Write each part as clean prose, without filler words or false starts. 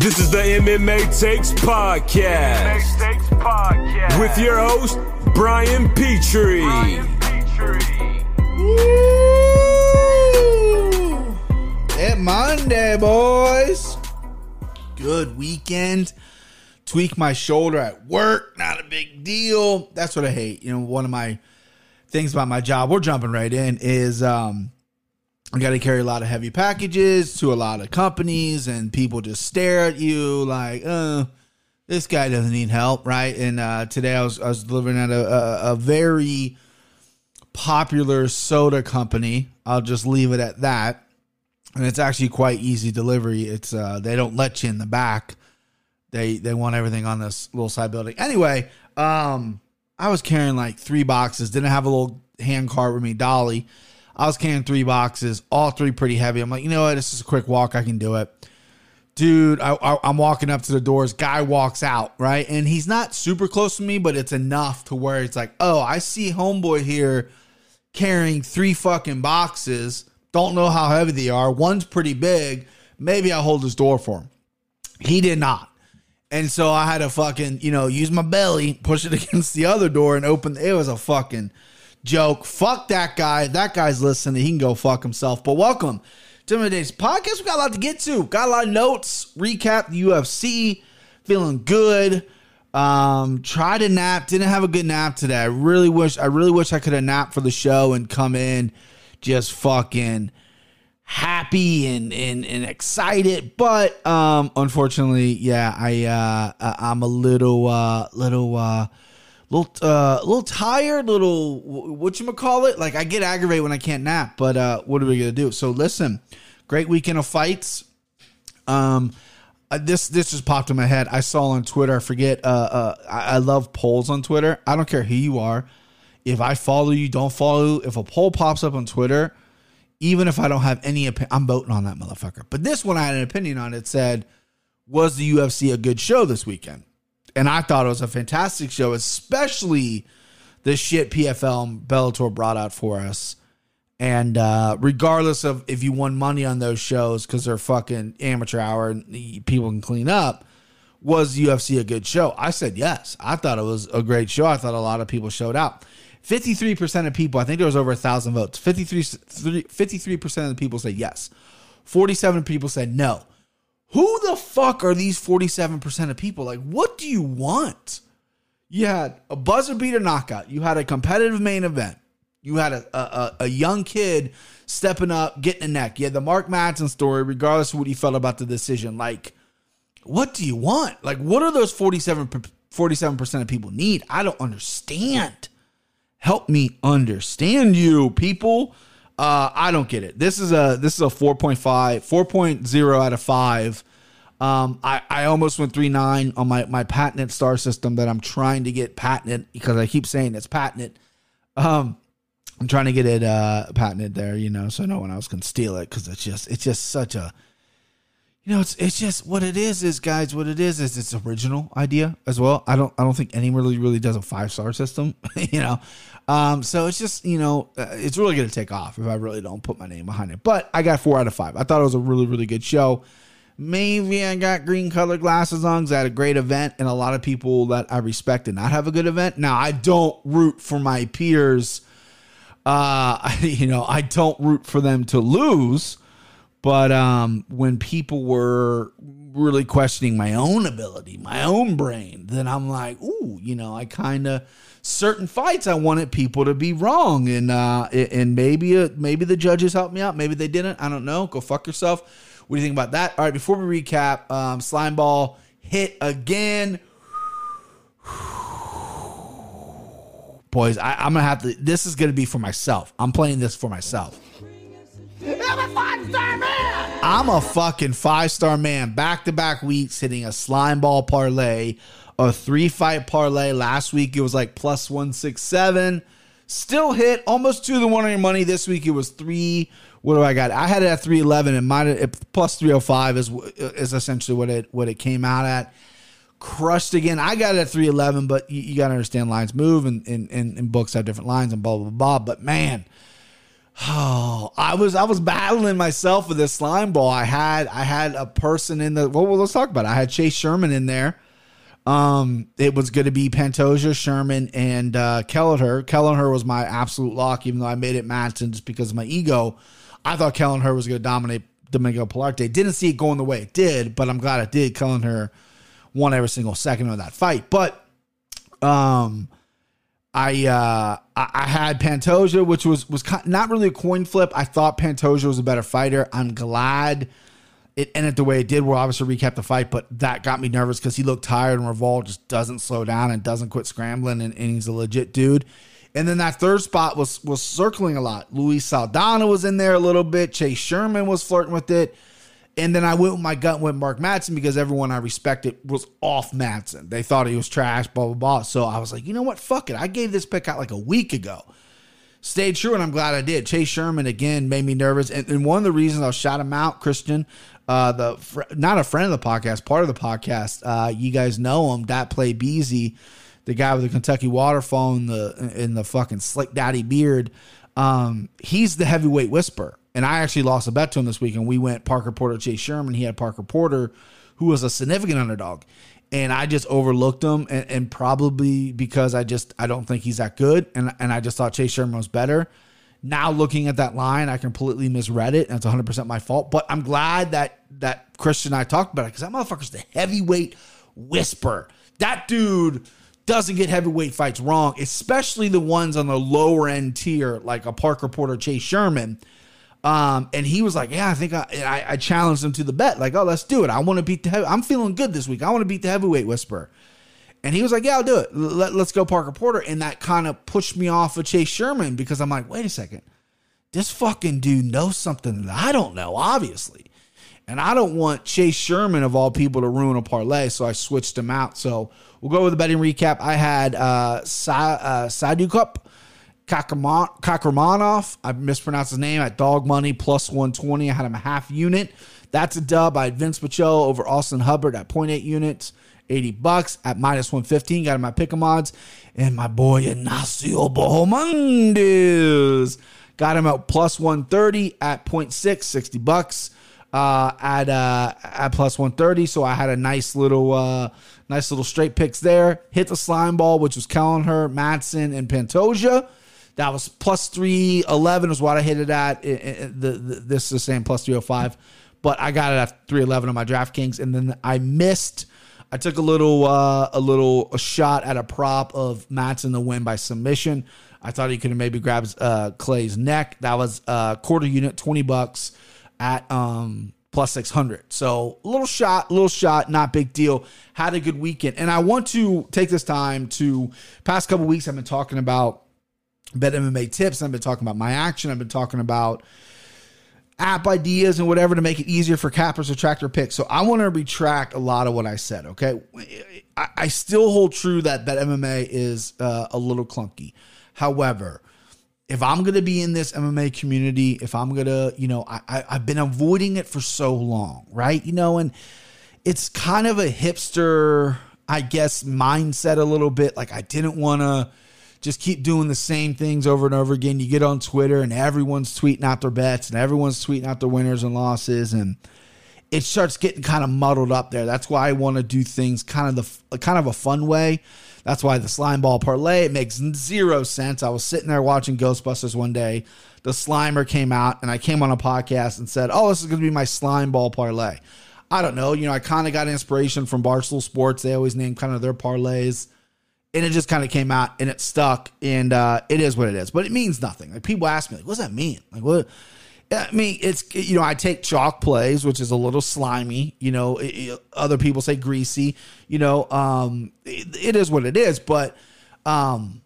This is the MMA Takes Podcast with your host, Brian Petrie. Woo! It's Monday, boys. Good weekend. Tweak my shoulder at work. Not a big deal. That's what I hate. You know, one of my things about my job, we're jumping right in, is I got to carry a lot of heavy packages to a lot of companies, and people just stare at you like, this guy doesn't need help, right? And today I was delivering at a very popular soda company. I'll just leave it at that. And it's actually quite easy delivery. It's they don't let you in the back. They want everything on this little side building. Anyway, I was carrying like 3 boxes. Didn't have a little hand cart with me, dolly. I was carrying 3 boxes, all 3 pretty heavy. I'm like, you know what? This is a quick walk. I can do it. Dude, I'm walking up to the doors. Guy walks out, right? And he's not super close to me, but it's enough to where it's like, oh, I see homeboy here carrying 3 fucking boxes. Don't know how heavy they are. One's pretty big. Maybe I'll hold this door for him. He did not. And so I had to fucking, you know, use my belly, push it against the other door and open. It was a fucking joke. Fuck that guy. That guy's listening. He can go fuck himself. But welcome to today's podcast. We got a lot to get to. Got a lot of notes. Recap the UFC. Feeling good. Tried a nap. Didn't have a good nap today. I really wish I could have napped for the show and come in just fucking happy and excited. But unfortunately, yeah, I'm a little tired, little whatchamacallit. Like, I get aggravated when I can't nap, but what are we going to do? So listen, great weekend of fights. This just popped in my head. I saw on Twitter, I forget, I love polls on Twitter. I don't care who you are. If I follow you, don't follow. If a poll pops up on Twitter, even if I don't have any opinion, I'm voting on that motherfucker. But this one I had an opinion on. It said, was the UFC a good show this weekend? And I thought it was a fantastic show, especially the shit PFL and Bellator brought out for us. And regardless of if you won money on those shows, because they're fucking amateur hour and people can clean up, was UFC a good show? I said yes. I thought it was a great show. I thought a lot of people showed out. 53% of people, I think there was over 1,000 votes. 53% of the people said yes. 47 people said no. Who the fuck are these 47% of people? Like, what do you want? You had a buzzer beater knockout. You had a competitive main event. You had a young kid stepping up, getting a neck. You had the Mark Madsen story, regardless of what you felt about the decision. Like, what do you want? Like, what are those 47% of people need? I don't understand. Help me understand you, people. I don't get it. This is a 4.5, 4.0 out of 5. I almost went 3.9 on my patented star system that I'm trying to get patented because I keep saying it's patented. I'm trying to get it patented there, you know, so no one else can steal it because it's just such a, you know, it's just what it is guys. What it is its original idea as well. I don't think anyone really does a 5-star system, you know. So it's just, you know, it's really going to take off if I really don't put my name behind it. But I got 4 out of 5. I thought it was a really, really good show. Maybe I got green colored glasses on because I had a great event, and a lot of people that I respect did not have a good event. Now, I don't root for my peers. You know, I don't root for them to lose. But when people were really questioning my own ability, my own brain, then I'm like, ooh, you know, I kind of certain fights I wanted people to be wrong, and maybe the judges helped me out, maybe they didn't. I don't know. Go fuck yourself. What do you think about that? All right, before we recap, slime ball hit again. Boys, I'm gonna have to. This is gonna be for myself. I'm playing this for myself. I'm a 5-star man. I'm a fucking 5-star man. Back-to-back weeks hitting a slime ball parlay, a 3-fight parlay. Last week it was like plus 167. Still hit almost 2 to 1 on your money. This week it was 3. What do I got? I had it at 311 and mine at plus 305 is essentially what it came out at. Crushed again. I got it at 311, but you got to understand lines move and books have different lines and blah blah blah. But man. Oh, I was battling myself with this slime ball. I had a person in the, well, let's talk about it. I had Chase Sherman in there. It was going to be Pantoja, Sherman, and Kelleher. Kelleher was my absolute lock, even though I made it Madsen just because of my ego. I thought Kelleher was going to dominate Domingo Pilarte. Didn't see it going the way it did, but I'm glad it did. Kelleher won every single second of that fight. But I had Pantoja, which was not really a coin flip. I thought Pantoja was a better fighter. I'm glad it ended the way it did. We'll obviously recap the fight, but that got me nervous because he looked tired, and Royval just doesn't slow down and doesn't quit scrambling, and he's a legit dude. And then that third spot was circling a lot. Luis Saldana was in there a little bit. Chase Sherman was flirting with it. And then I went with my gut and went Mark Madsen because everyone I respected was off Madsen. They thought he was trash, blah, blah, blah. So I was like, you know what? Fuck it. I gave this pick out like a week ago. Stayed true, and I'm glad I did. Chase Sherman, again, made me nervous. And one of the reasons I shot him out, Christian, not a friend of the podcast, part of the podcast. You guys know him, that play Beezy, the guy with the Kentucky waterfall in the fucking slick daddy beard. He's the heavyweight whisperer. And I actually lost a bet to him this week, and we went Parker Porter, Chase Sherman. He had Parker Porter, who was a significant underdog. And I just overlooked him, and probably because I don't think he's that good. And I just thought Chase Sherman was better. Now looking at that line, I completely misread it, and it's 100% my fault. But I'm glad that Christian and I talked about it, because that motherfucker's the heavyweight whisperer. That dude doesn't get heavyweight fights wrong, especially the ones on the lower end tier, like a Parker Porter, Chase Sherman. And he was like, yeah, I think I challenged him to the bet. Like, oh, let's do it. I want to beat I'm feeling good this week. I want to beat the heavyweight whisperer. And he was like, yeah, I'll do it. Let's go Parker Porter. And that kind of pushed me off of Chase Sherman, because I'm like, wait a second. This fucking dude knows something that I don't know, obviously. And I don't want Chase Sherman, of all people, to ruin a parlay. So I switched him out. So we'll go with the betting recap. I had Saruka Kakhramanoff, I mispronounced his name, at dog money plus 120. I had him a half unit. That's a dub. I had Vince Pichel over Austin Hubbard at 0.8 units, $80 at minus 115. Got him my pick 'em odds. And my boy Ignacio Bohomandez got him at plus 130 at 0.6, $60 at plus 130. So I had a nice little straight picks there. Hit the slime ball, which was Kelleher, Madsen, and Pantoja. That was plus 311 is what I hit it at. This is the same, plus 305. But I got it at 311 on my DraftKings. And then I missed. I took a little shot at a prop of Madsen to win by submission. I thought he could have maybe grabbed Clay's neck. That was quarter unit, $20 at plus 600. So little shot, not big deal. Had a good weekend. And I want to take this time to, past couple weeks, I've been talking about Bet MMA tips. I've been talking about my action. I've been talking about app ideas and whatever to make it easier for cappers to track their picks. So I want to retract a lot of what I said, okay? I still hold true that Bet MMA is a little clunky. However, if I'm going to be in this MMA community, if I'm going to, I've been avoiding it for so long, right? And it's kind of a hipster, I guess, mindset a little bit. Like, I didn't want to just keep doing the same things over and over again. You get on Twitter and everyone's tweeting out their bets and everyone's tweeting out their winners and losses, and it starts getting kind of muddled up there. That's why I want to do things kind of a fun way. That's why the slime ball parlay, it makes zero sense. I was sitting there watching Ghostbusters one day. The Slimer came out, and I came on a podcast and said, oh, this is going to be my slime ball parlay. I don't know. I kind of got inspiration from Barstool Sports. They always name kind of their parlays. And it just kind of came out, and it stuck, and it is what it is. But it means nothing. Like, people ask me, like, what does that mean? Like, what? I mean, it's, I take chalk plays, which is a little slimy, other people say greasy, it is what it is. But the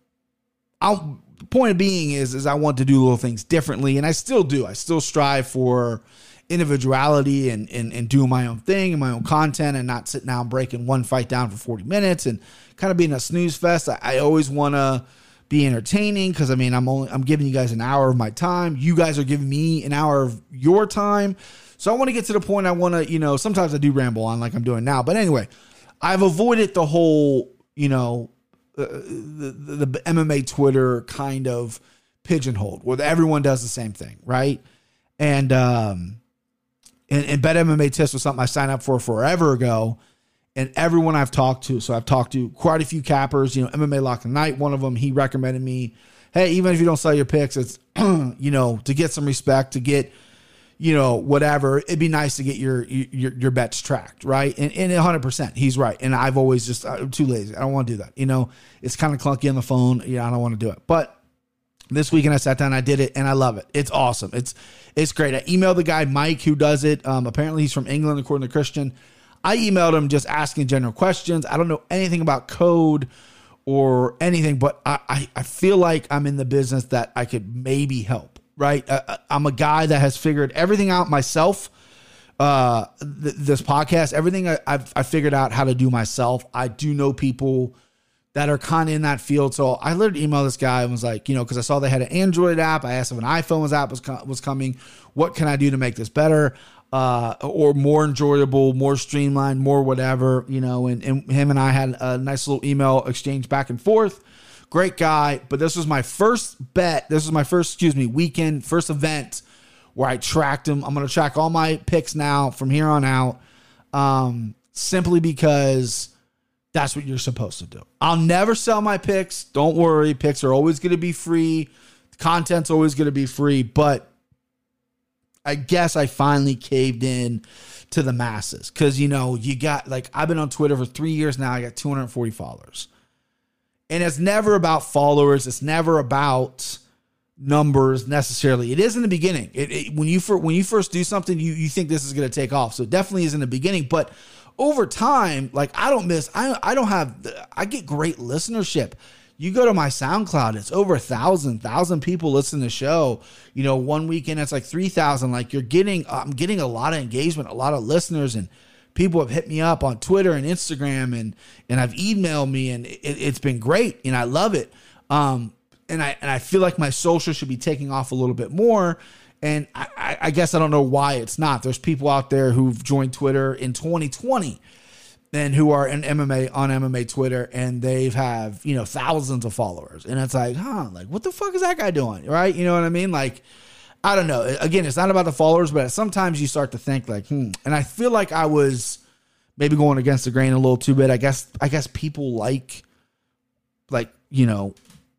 point of being is I want to do little things differently. And I still do. I still strive for individuality and doing my own thing and my own content, and not sitting down breaking one fight down for 40 minutes and kind of being a snooze fest. I always want to be entertaining, because I'm giving you guys an hour of my time. You guys are giving me an hour of your time. So I want to get to the point. I want to, sometimes I do ramble on like I'm doing now, but anyway, I've avoided the whole, the MMA Twitter kind of pigeonholed where everyone does the same thing, right? And Bet MMA Tips was something I signed up for forever ago. And everyone I've talked to, so I've talked to quite a few cappers, you know, MMA Lock and Knight, one of them, he recommended me, hey, even if you don't sell your picks, it's, you know, to get some respect, to get, you know, whatever, it'd be nice to get your bets tracked, right? And 100%, he's right. And I've always just, I'm too lazy. I don't want to do that. You know, it's kind of clunky on the phone. Yeah, I don't want to do it. But this weekend I sat down, I did it, and I love it. It's awesome. It's great. I emailed the guy, Mike, who does it. Apparently he's from England, according to Christian. I emailed him just asking general questions. I don't know anything about code or anything, but I feel like I'm in the business that I could maybe help, right? I'm a guy that has figured everything out myself. This podcast, everything I figured out how to do myself. I do know people that are kind of in that field. So I literally emailed this guy and was like, you know, because I saw they had an Android app. I asked if an iPhone was coming. What can I do to make this better? Or more enjoyable, more streamlined, more whatever, you know, and him and I had a nice little email exchange back and forth. Great guy. But this was my first bet. This was my first, weekend, first event where I tracked him. I'm going to track all my picks now from here on out, simply because that's what you're supposed to do. I'll never sell my picks. Don't worry. Picks are always going to be free. The content's always going to be free, but I guess I finally caved in to the masses because, you know, you got like I've been on Twitter for 3 years now. I got 240 followers. And it's never about followers. It's never about numbers necessarily. It is in the beginning. When you first do something, you think this is going to take off. So it definitely is in the beginning. But over time, like I get great listenership. You go to my SoundCloud, it's over 1,000 people listen to the show. You know, one weekend, it's like 3,000. Like I'm getting a lot of engagement, a lot of listeners, and people have hit me up on Twitter and Instagram and have emailed me, and it's been great. And I love it. And I feel like my social should be taking off a little bit more. And I guess I don't know why it's not. There's people out there who've joined Twitter in 2020 and who are in MMA Twitter, and they've thousands of followers. And it's like, what the fuck is that guy doing? Right? You know what I mean? Like, I don't know. Again, it's not about the followers, but sometimes you start to think like, And I feel like I was maybe going against the grain a little too bit. I guess people like, you know,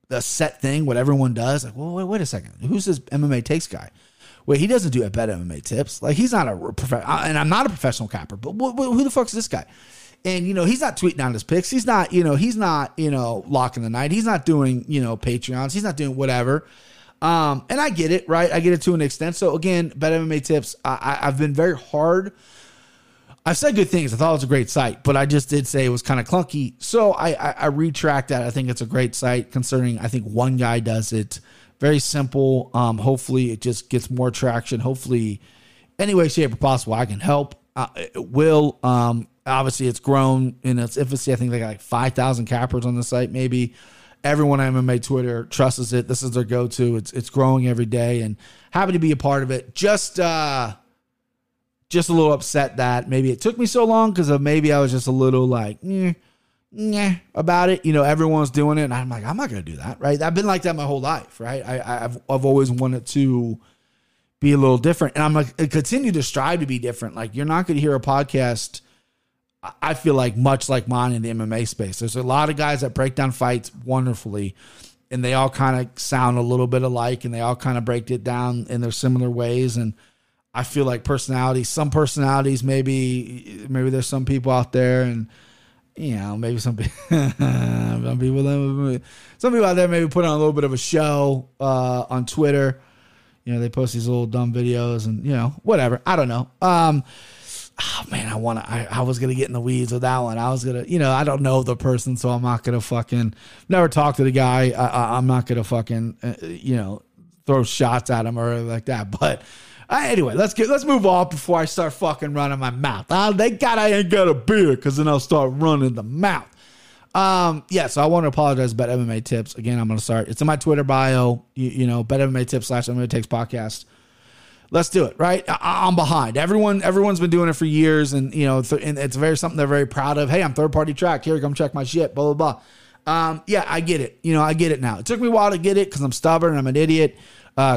the set thing, what everyone does. Like, well, wait a second. Who's this MMA Takes guy? Wait, he doesn't do Bet MMA Tips. Like, he's not a professional, and I'm not a professional capper, but who the fuck's this guy? And, you know, he's not tweeting out his picks. He's not locking the night. He's not doing, Patreons. He's not doing whatever. And I get it, right? I get it to an extent. So, again, Bet MMA Tips, I've been very hard. I've said good things. I thought it was a great site, but I just did say it was kind of clunky. So I retract that. I think it's a great site considering I think one guy does it. Very simple. Hopefully it just gets more traction. Hopefully, any way, shape, or possible, I can help. It will. Obviously, it's grown in its infancy. I think they got like 5,000 cappers on the site, maybe. Everyone on MMA Twitter trusts it. This is their go-to. It's growing every day, and happy to be a part of it. Just a little upset that maybe it took me so long because maybe I was just a little like, about it. You know, everyone's doing it, and I'm like, I'm not going to do that, right? I've been like that my whole life, right? I've always wanted to be a little different, and I'm like, I continue to strive to be different. Like, you're not going to hear a podcast I feel like much like mine in the MMA space. There's a lot of guys that break down fights wonderfully, and they all kind of sound a little bit alike, and they all kind of break it down in their similar ways. And I feel like some personalities, maybe there's some people out there, and you know, maybe some people out there maybe put on a little bit of a show on Twitter. You know, they post these little dumb videos, and you know, whatever. I don't know. Oh man, I was going to get in the weeds with that one. I was going to, I don't know the person, so I'm not going to never talk to the guy. I'm not going to throw shots at him or like that. But anyway, let's move on before I start running my mouth. Thank God I ain't got a beer, because then I'll start running the mouth. So I want to apologize about MMA Tips. Again, I'm going to start. It's in my Twitter bio, Bet MMA Tips / MMA Takes Podcast. Let's do it, right? I'm behind. Everyone's been doing it for years, and and it's something they're very proud of. Hey, I'm third party track. Here, come check my shit. Blah blah blah. I get it. I get it now. It took me a while to get it because I'm stubborn and I'm an idiot.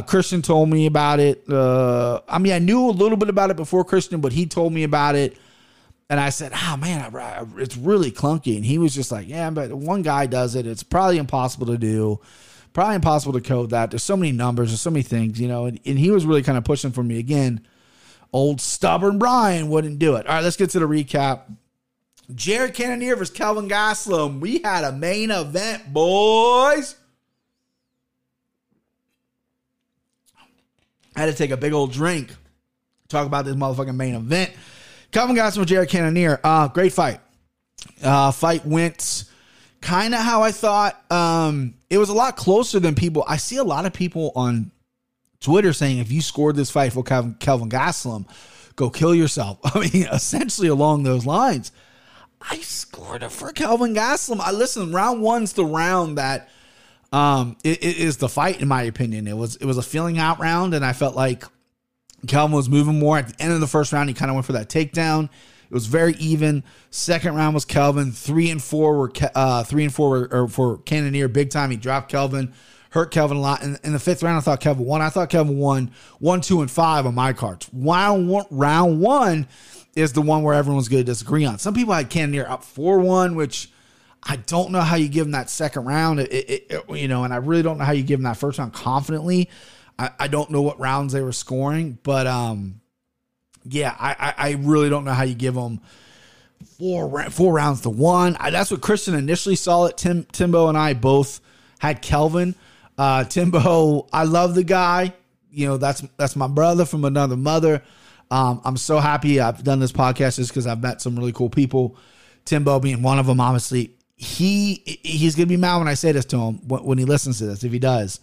Christian told me about it. I mean, I knew a little bit about it before Christian, but he told me about it. And I said, oh, man, it's really clunky. And he was just like, yeah, but one guy does it. It's probably impossible to do. Probably impossible to code that. There's so many numbers. There's so many things, you know. And he was really kind of pushing for me. Again, old stubborn Brian wouldn't do it. All right, let's get to the recap. Jared Cannonier versus Kelvin Gastelum. We had a main event, boys. I had to take a big old drink. Talk about this motherfucking main event. Kelvin Gastelum with Jared Cannonier. Great fight. Fight went kind of how I thought. It was a lot closer than people. I see a lot of people on Twitter saying, if you scored this fight for Kelvin Gastelum, go kill yourself. I mean, essentially along those lines. I scored it for Kelvin Gastelum. Listen, round one's the round that it is the fight, in my opinion. It was a feeling out round, and I felt like Kelvin was moving more. At the end of the first round, he kind of went for that takedown. It was very even. Second round was Kelvin. 3 and 4 were for Cannonier big time. He dropped Kelvin, hurt Kelvin a lot. In the fifth round, I thought Kelvin won. 1, 2, and 5 on my cards. Round one is the one where everyone's going to disagree on. Some people had Cannonier up 4-1, which I don't know how you give him that second round. You know, and I really don't know how you give him that first round confidently. I don't know what rounds they were scoring, but yeah, I really don't know how you give them four rounds to one. That's what Christian initially saw it. Timbo and I both had Kelvin. Timbo, I love the guy. You know, that's my brother from another mother. I'm so happy I've done this podcast just because I've met some really cool people. Timbo being one of them, obviously. He's going to be mad when I say this to him, when he listens to this, if he does.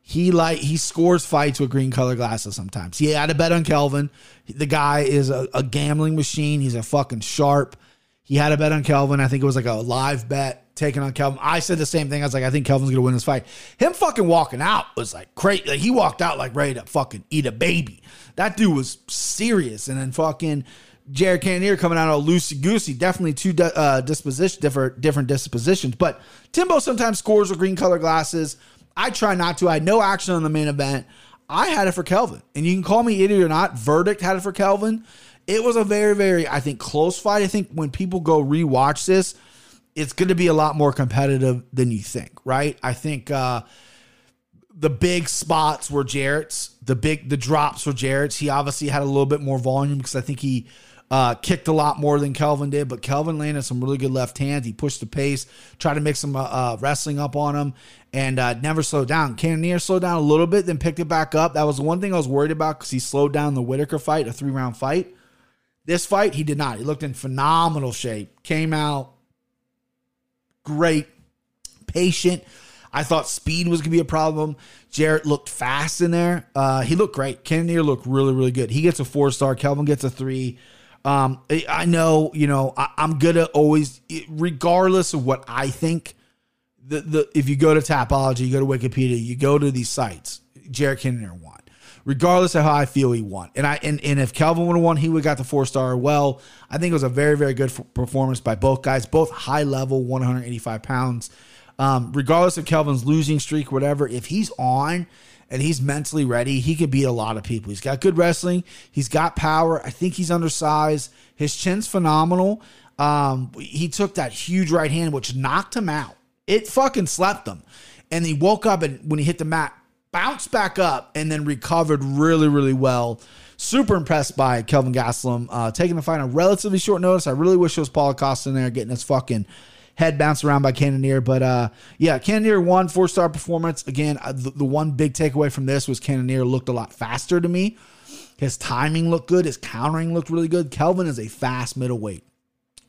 He scores fights with green color glasses sometimes. He had a bet on Kelvin. The guy is a gambling machine. He's a fucking sharp. He had a bet on Kelvin. I think it was like a live bet taken on Kelvin. I said the same thing. I was like, I think Kelvin's going to win this fight. Him fucking walking out was like crazy. Like, he walked out like ready to fucking eat a baby. That dude was serious. And then fucking Jared Cannonier coming out all loosey-goosey. Definitely two different dispositions. But Timbo sometimes scores with green color glasses. I try not to. I had no action on the main event. I had it for Kelvin. And you can call me idiot or not. Verdict had it for Kelvin. It was a very, very, I think, close fight. I think when people go rewatch this, it's going to be a lot more competitive than you think, right? I think the big spots were Jarrett's. The drops were Jarrett's. He obviously had a little bit more volume because I think he kicked a lot more than Kelvin did, but Kelvin landed some really good left hands. He pushed the pace, tried to make some wrestling up on him, and never slowed down. Cannonier slowed down a little bit, then picked it back up. That was the one thing I was worried about because he slowed down the Whitaker fight, a 3-round fight. This fight, he did not. He looked in phenomenal shape. Came out great, patient. I thought speed was going to be a problem. Jarrett looked fast in there. He looked great. Cannonier looked really, really good. He gets a 4-star. Kelvin gets a 3. I know, you know, I'm going to always, regardless of what I think, if you go to Tapology, you go to Wikipedia, you go to these sites, Jared Cannonier won. Regardless of how I feel, he won. And if Kelvin would have won, he would have got the 4-star. Well, I think it was a very, very good performance by both guys, both high level, 185 pounds. Regardless of Kelvin's losing streak, whatever, if he's on and he's mentally ready, he could beat a lot of people. He's got good wrestling. He's got power. I think he's undersized. His chin's phenomenal. He took that huge right hand, which knocked him out. It fucking slept him. And he woke up, and when he hit the mat, bounced back up and then recovered really, really well. Super impressed by Kelvin Gastelum taking the fight on relatively short notice. I really wish it was Paulo Costa in there getting his fucking head bounced around by Cannonier. But yeah, Cannonier won, 4-star performance. Again, the one big takeaway from this was Cannonier looked a lot faster to me. His timing looked good. His countering looked really good. Kelvin is a fast middleweight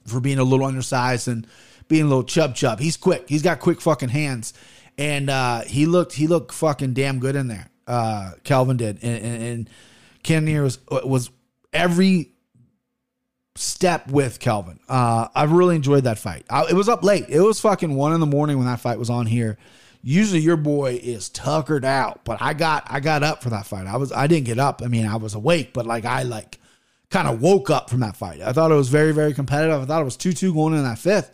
for being a little undersized and being a little chub. He's quick. He's got quick fucking hands. And he looked fucking damn good in there. Kelvin did. And Cannonier was every step with Kelvin. I really enjoyed that fight. It was up late. It was fucking 1 a.m. when that fight was on here. Usually your boy is tuckered out, but I got up for that fight. I didn't get up. I mean, I was awake, but I kind of woke up from that fight. I thought it was very, very competitive. I thought it was 2-2 going in that fifth.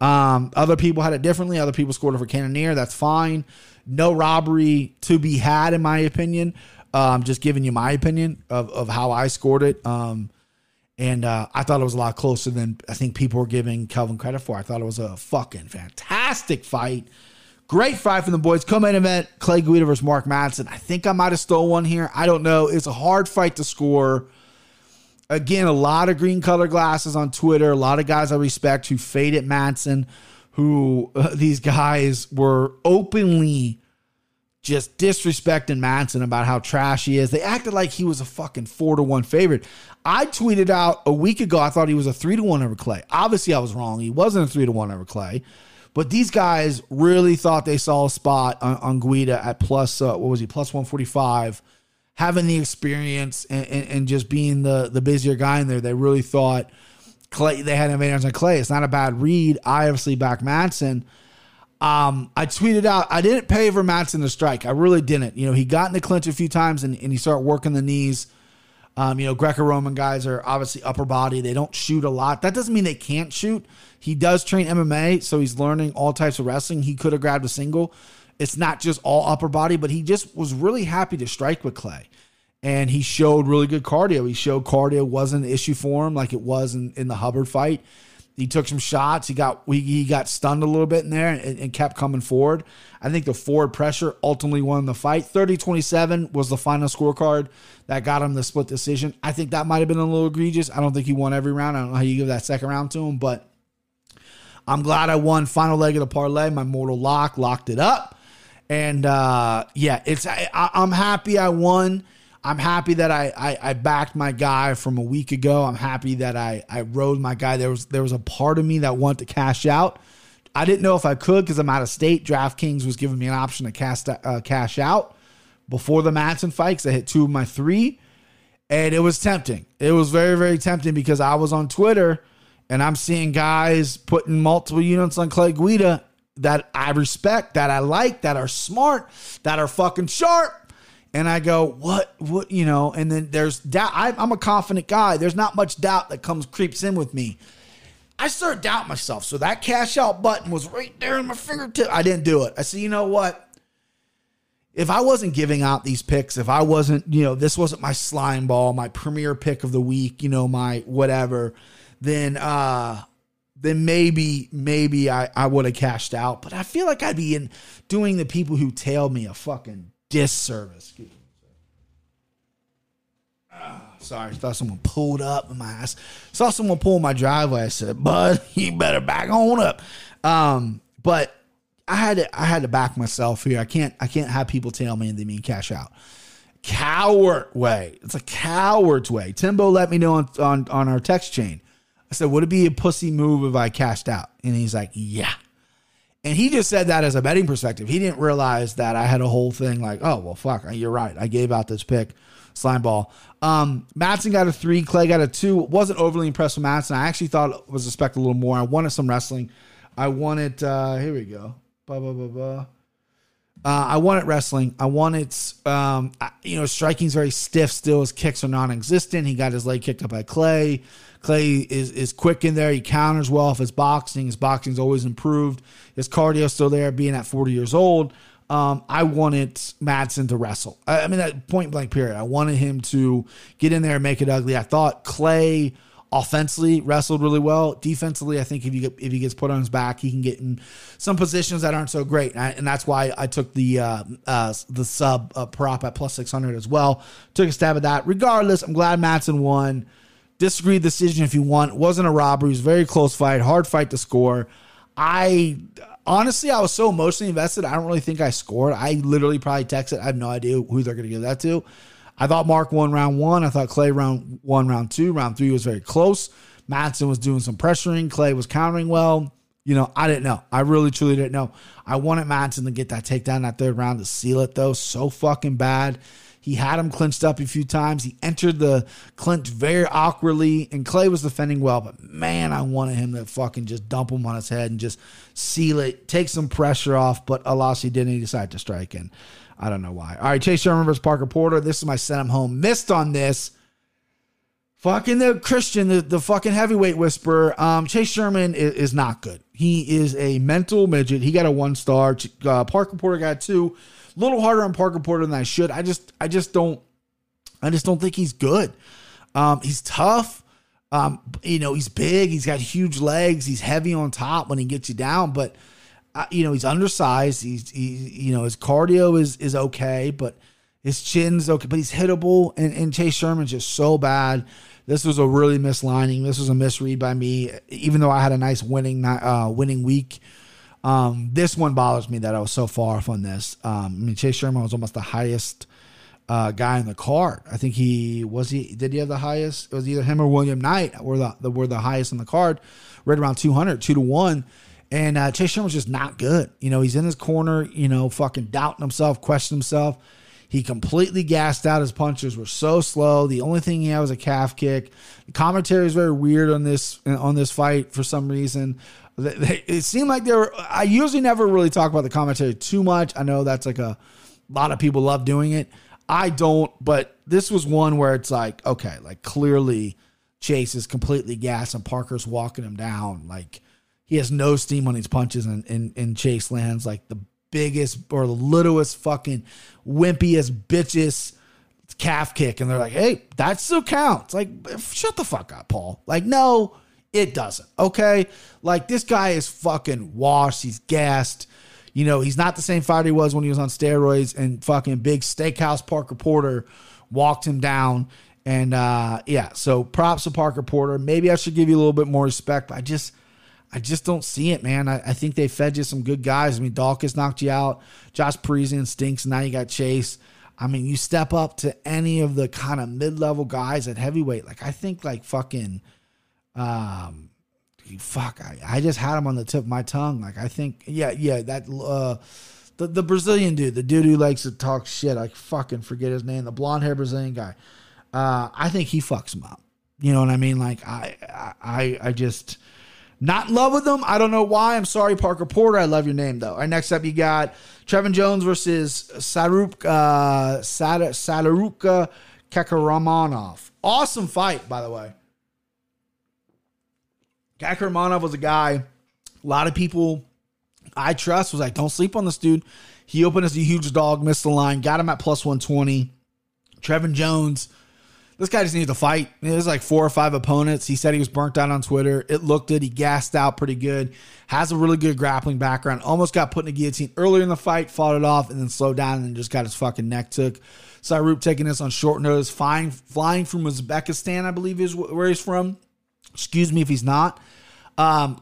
Other people had it differently. Other people scored it for Cannonier. That's fine. No robbery to be had, in my opinion. Just giving you my opinion of how I scored it. And I thought it was a lot closer than I think people were giving Kelvin credit for. I thought it was a fucking fantastic fight. Great fight from the boys. Co-main event, Clay Guida versus Mark Madsen. I think I might have stole one here. I don't know. It's a hard fight to score. Again, a lot of green color glasses on Twitter. A lot of guys I respect who faded Madsen, who these guys were openly just disrespecting Madsen about how trash he is. They acted like he was a fucking 4-1 favorite. I tweeted out a week ago, I thought he was a 3-1 over Clay. Obviously, I was wrong. He wasn't a 3-1 over Clay. But these guys really thought they saw a spot on Guida at plus 145. Having the experience and just being the busier guy in there, they really thought Clay. They had advantage on Clay. It's not a bad read. I obviously back Madsen. I tweeted out, I didn't pay for Madsen to strike. I really didn't. You know, he got in the clinch a few times and he started working the knees. You know, Greco-Roman guys are obviously upper body. They don't shoot a lot. That doesn't mean they can't shoot. He does train MMA, so he's learning all types of wrestling. He could have grabbed a single. It's not just all upper body, but he just was really happy to strike with Clay. And he showed really good cardio. He showed cardio wasn't an issue for him like it was in the Hubbard fight. He took some shots. He got stunned a little bit in there and kept coming forward. I think the forward pressure ultimately won the fight. 30-27 was the final scorecard that got him the split decision. I think that might have been a little egregious. I don't think he won every round. I don't know how you give that second round to him, but I'm glad I won final leg of the parlay. My mortal lock locked it up. And I'm happy I won. I'm happy that I backed my guy from a week ago. I'm happy that I rode my guy. There was a part of me that wanted to cash out. I didn't know if I could because I'm out of state. DraftKings was giving me an option to cash out before the Madsen fight because I hit 2 of my 3, and it was tempting. It was very, very tempting because I was on Twitter and I'm seeing guys putting multiple units on Clay Guida that I respect, that I like, that are smart, that are fucking sharp. And I go, what, you know, and then there's doubt. I'm a confident guy. There's not much doubt that creeps in with me. I start doubting myself. So that cash out button was right there in my fingertip. I didn't do it. I said, you know what? If I wasn't giving out these picks, if I wasn't, you know, this wasn't my slime ball, my premier pick of the week, you know, my whatever, then maybe I would have cashed out. But I feel like I'd be doing the people who tail me a fucking disservice. Excuse me. Sorry, I thought someone pulled up in my ass. Saw someone pull my driveway. I said, bud, you better back on up. But I had to back myself here. I can't have people tail me and they mean cash out. Coward way. It's a coward's way. Timbo let me know on our text chain. I said, would it be a pussy move if I cashed out? And he's like, yeah. And he just said that as a betting perspective. He didn't realize that I had a whole thing like, oh, well, fuck, you're right. I gave out this pick, slime ball. Madsen got a 3. Clay got a 2. Wasn't overly impressed with Madsen. I actually thought it was expected a little more. I wanted some wrestling. I wanted, here we go. Blah, blah, blah, blah. I wanted wrestling. I wanted, you know, striking's very stiff still. His kicks are non-existent. He got his leg kicked up by Clay. Clay is quick in there. He counters well off his boxing. His boxing's always improved. His cardio's still there, being at 40 years old. I wanted Madsen to wrestle. I mean, that point blank period. I wanted him to get in there and make it ugly. I thought Clay offensively wrestled really well. Defensively, I think if he gets put on his back, he can get in some positions that aren't so great. And that's why I took the sub prop at plus 600 as well. Took a stab at that. Regardless, I'm glad Madsen won. Disagree decision if you want. It wasn't a robbery. It was a very close fight. Hard fight to score. Honestly, I was so emotionally invested. I don't really think I scored. I literally probably texted. I have no idea who they're going to give that to. I thought Mark won round 1. I thought Clay won round 2. Round 3 was very close. Madsen was doing some pressuring. Clay was countering well. You know, I didn't know. I really, truly didn't know. I wanted Madsen to get that takedown in that third round to seal it, though. So fucking bad. He had him clinched up a few times. He entered the clinch very awkwardly, and Clay was defending well. But, man, I wanted him to fucking just dump him on his head and just seal it, take some pressure off. But, alas, he didn't. He decided to strike, and I don't know why. All right, Chase Sherman versus Parker Porter. This is my send him home. Missed on this. Fucking the Christian, the fucking heavyweight whisperer. Chase Sherman is not good. He is a mental midget. He got a 1-star. Parker Porter got 2. A little harder on Parker Porter than I should. I just don't think he's good. He's tough. He's big. He's got huge legs. He's heavy on top when he gets you down, but he's undersized. His cardio is okay, but his chin's okay, but he's hittable. And Chase Sherman's just so bad. This was a really mislining. This was a misread by me, even though I had a nice winning week. This one bothers me that I was so far off on this. Chase Sherman was almost the highest guy in the card. I think did he have the highest? It was either him or William Knight were the highest in the card, right around 200, 2-1. And Chase Sherman was just not good. He's in his corner, fucking doubting himself, questioning himself. He completely gassed out. His punches were so slow. The only thing he had was a calf kick. The commentary is very weird on this fight for some reason. It seemed like I usually never really talk about the commentary too much. I know that's like a lot of people love doing it. I don't, but this was one where it's like, okay, like clearly Chase is completely gassed and Parker's walking him down. Like he has no steam on his punches and Chase lands like the biggest or littlest fucking wimpiest bitches calf kick, and they're like, hey, that still counts. Like, shut the fuck up, Paul. Like, no, it doesn't. Okay, like this guy is fucking washed. He's gassed. He's not the same fighter he was when he was on steroids, and fucking big steakhouse Parker Porter walked him down. And so props to Parker Porter. Maybe I should give you a little bit more respect, but I just don't see it, man. I think they fed you some good guys. Dawkins knocked you out. Josh Parisian stinks. Now you got Chase. You step up to any of the kind of mid-level guys at heavyweight. Like, I think, like, fucking, I just had him on the tip of my tongue. Like, I think, the Brazilian dude, the dude who likes to talk shit. I fucking forget his name. The blonde-haired Brazilian guy. I think he fucks him up. You know what I mean? Like, I just... not in love with them. I don't know why. I'm sorry, Parker Porter. I love your name, though. All right, next up, you got Trevin Jones versus Saruka Kakhramanoff. Awesome fight, by the way. Kakhramanoff was a guy a lot of people I trust was like, don't sleep on this dude. He opened as a huge dog, missed the line, got him at +120. Trevin Jones... this guy just needs to fight. It was like 4 or 5 opponents. He said he was burnt out on Twitter. It looked it. He gassed out pretty good. Has a really good grappling background. Almost got put in a guillotine earlier in the fight, fought it off, and then slowed down and just got his fucking neck took. Sarup taking this on short notice, flying from Uzbekistan, I believe is where he's from. Excuse me if he's not.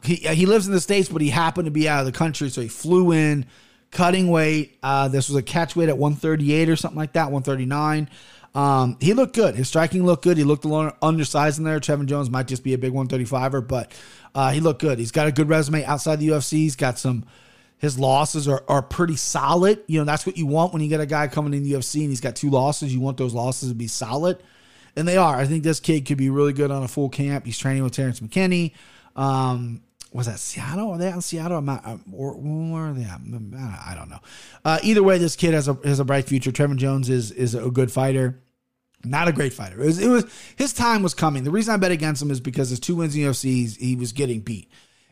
He lives in the States, but he happened to be out of the country, so he flew in, cutting weight. This was a catch weight at 138 or something like that, 139. He looked good. His striking looked good. He looked a little undersized in there. Trevin Jones might just be a big 135er, but he looked good. He's got a good resume outside the UFC. He's got his losses are pretty solid. That's what you want when you get a guy coming in the UFC and he's got 2 losses. You want those losses to be solid, and they are. I think this kid could be really good on a full camp. He's training with Terrence McKinney. Was that Seattle? Are they out in Seattle? Where are they at? I don't know. Either way, this kid has a bright future. Trevin Jones is a good fighter. Not a great fighter. It was his time was coming. The reason I bet against him is because his 2 wins in the UFC, he was getting beat.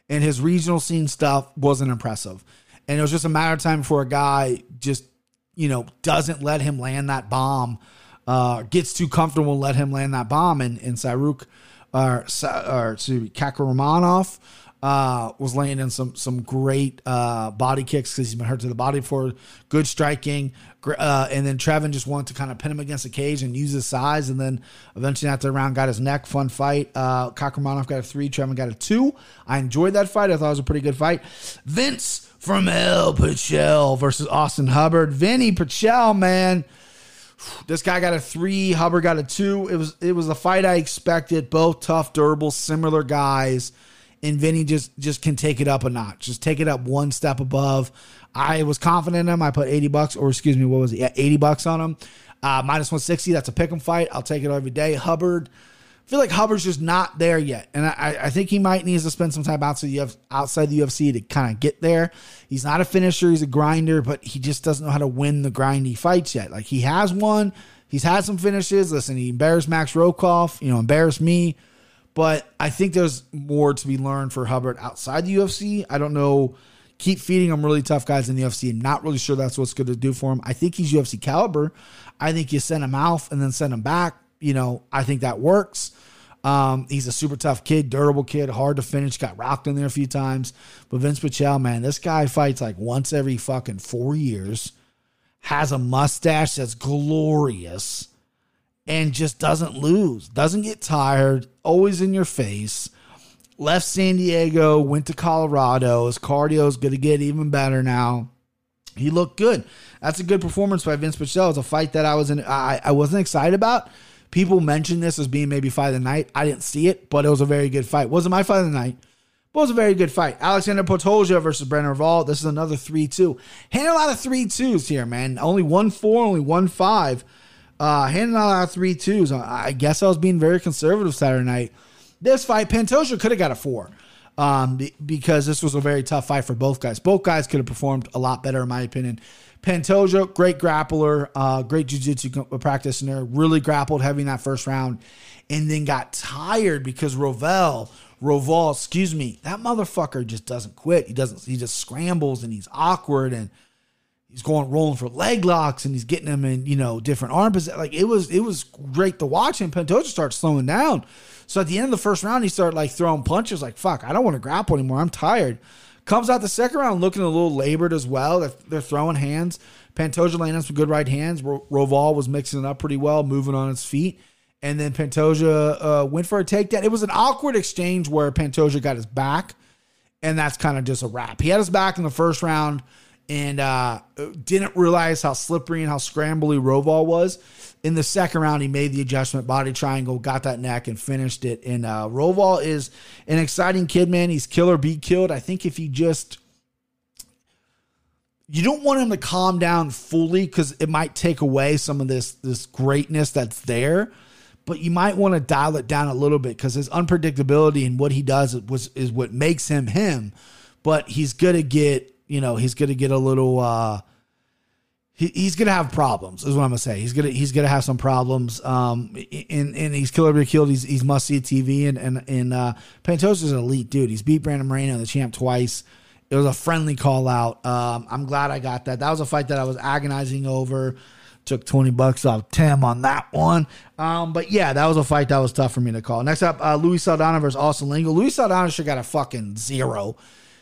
And his regional scene stuff wasn't impressive. And it was just a matter of time before a guy just, doesn't let him land that bomb, gets too comfortable and let him land that bomb. And Kakhramanoff was laying in some great body kicks because he's been hurt to the body before. Good striking. And then Trevin just wanted to kind of pin him against the cage and use his size. And then eventually after the round, got his neck. Fun fight. Kakhramanoff got a 3. Trevin got a 2. I enjoyed that fight. I thought it was a pretty good fight. Vince from El Pichel versus Austin Hubbard. Vinny Pichel, man. This guy got a 3. Hubbard got a 2. It was the fight I expected. Both tough, durable, similar guys. And Vinny just can take it up a notch. Just take it up one step above. I was confident in him. I put $80, or excuse me, what was it? Yeah, $80 on him. -160. That's a pick'em fight. I'll take it every day. Hubbard. I feel like Hubbard's just not there yet. And I think he might need to spend some time outside the UFC to kind of get there. He's not a finisher. He's a grinder, but he just doesn't know how to win the grindy fights yet. Like, he has won. He's had some finishes. Listen, he embarrassed Max Rokoff, embarrassed me. But I think there's more to be learned for Hubbard outside the UFC. I don't know. Keep feeding him really tough guys in the UFC. I'm not really sure that's what's going to do for him. I think he's UFC caliber. I think you send him out and then send him back. You know, I think that works. He's a super tough kid, durable kid, hard to finish, got rocked in there a few times. But Vince Pichel, man, this guy fights like once every fucking 4 years, has a mustache that's glorious, and just doesn't lose, doesn't get tired, always in your face. Left San Diego, went to Colorado. His cardio is going to get even better now. He looked good. That's a good performance by Vince Pichel. It's a fight that I was in. I wasn't excited about. People mentioned this as being maybe fight of the night. I didn't see it, but it was a very good fight. Wasn't my fight of the night, but it was a very good fight. Alexander Pantoja versus Brandon Royval. This is another 3-2. Handed a lot of 3-2s here, man. Only 1-4, only 1-5. Handed a lot of 3-2s. I guess I was being very conservative Saturday night. This fight, Pantoja could have got a 4 because this was a very tough fight for both guys. Both guys could have performed a lot better, in my opinion. Pantoja, great grappler, great jiu-jitsu practitioner, really grappled heavy in that first round and then got tired because Royval, that motherfucker just doesn't quit. He just scrambles and he's awkward and he's going rolling for leg locks and he's getting him in, you know, different arm positions. Like it was great to watch, and Pantoja starts slowing down. So at the end of the first round, he started like throwing punches like, fuck, I don't want to grapple anymore. I'm tired. Comes out the second round looking a little labored as well. They're throwing hands. Pantoja landing some good right hands. Royval was mixing it up pretty well, moving on his feet. And then Pantoja went for a takedown. It was an awkward exchange where Pantoja got his back, and that's kind of just a wrap. He had his back in the first round and didn't realize how slippery and how scrambly Royval was. In the second round, he made the adjustment, body triangle, got that neck, and finished it. And Royval is an exciting kid, man. He's kill or be killed. I think if he just... You don't want him to calm down fully because it might take away some of this greatness that's there, but you might want to dial it down a little bit because his unpredictability and what he does is what makes him him. But he's going to get... You know, he's going to get a little, he's going to have problems is what I'm going to say. He's going to have some problems. And he's killer be killed. He's must see TV. And Pantoja's an elite dude. He's beat Brandon Moreno, the champ, twice. It was a friendly call out. I'm glad I got that. That was a fight that I was agonizing over. Took $20 off Tim on that one. But yeah, that was a fight that was tough for me to call. Next up, Luis Saldana versus Austin Lingo. Luis Saldana should got a fucking 0.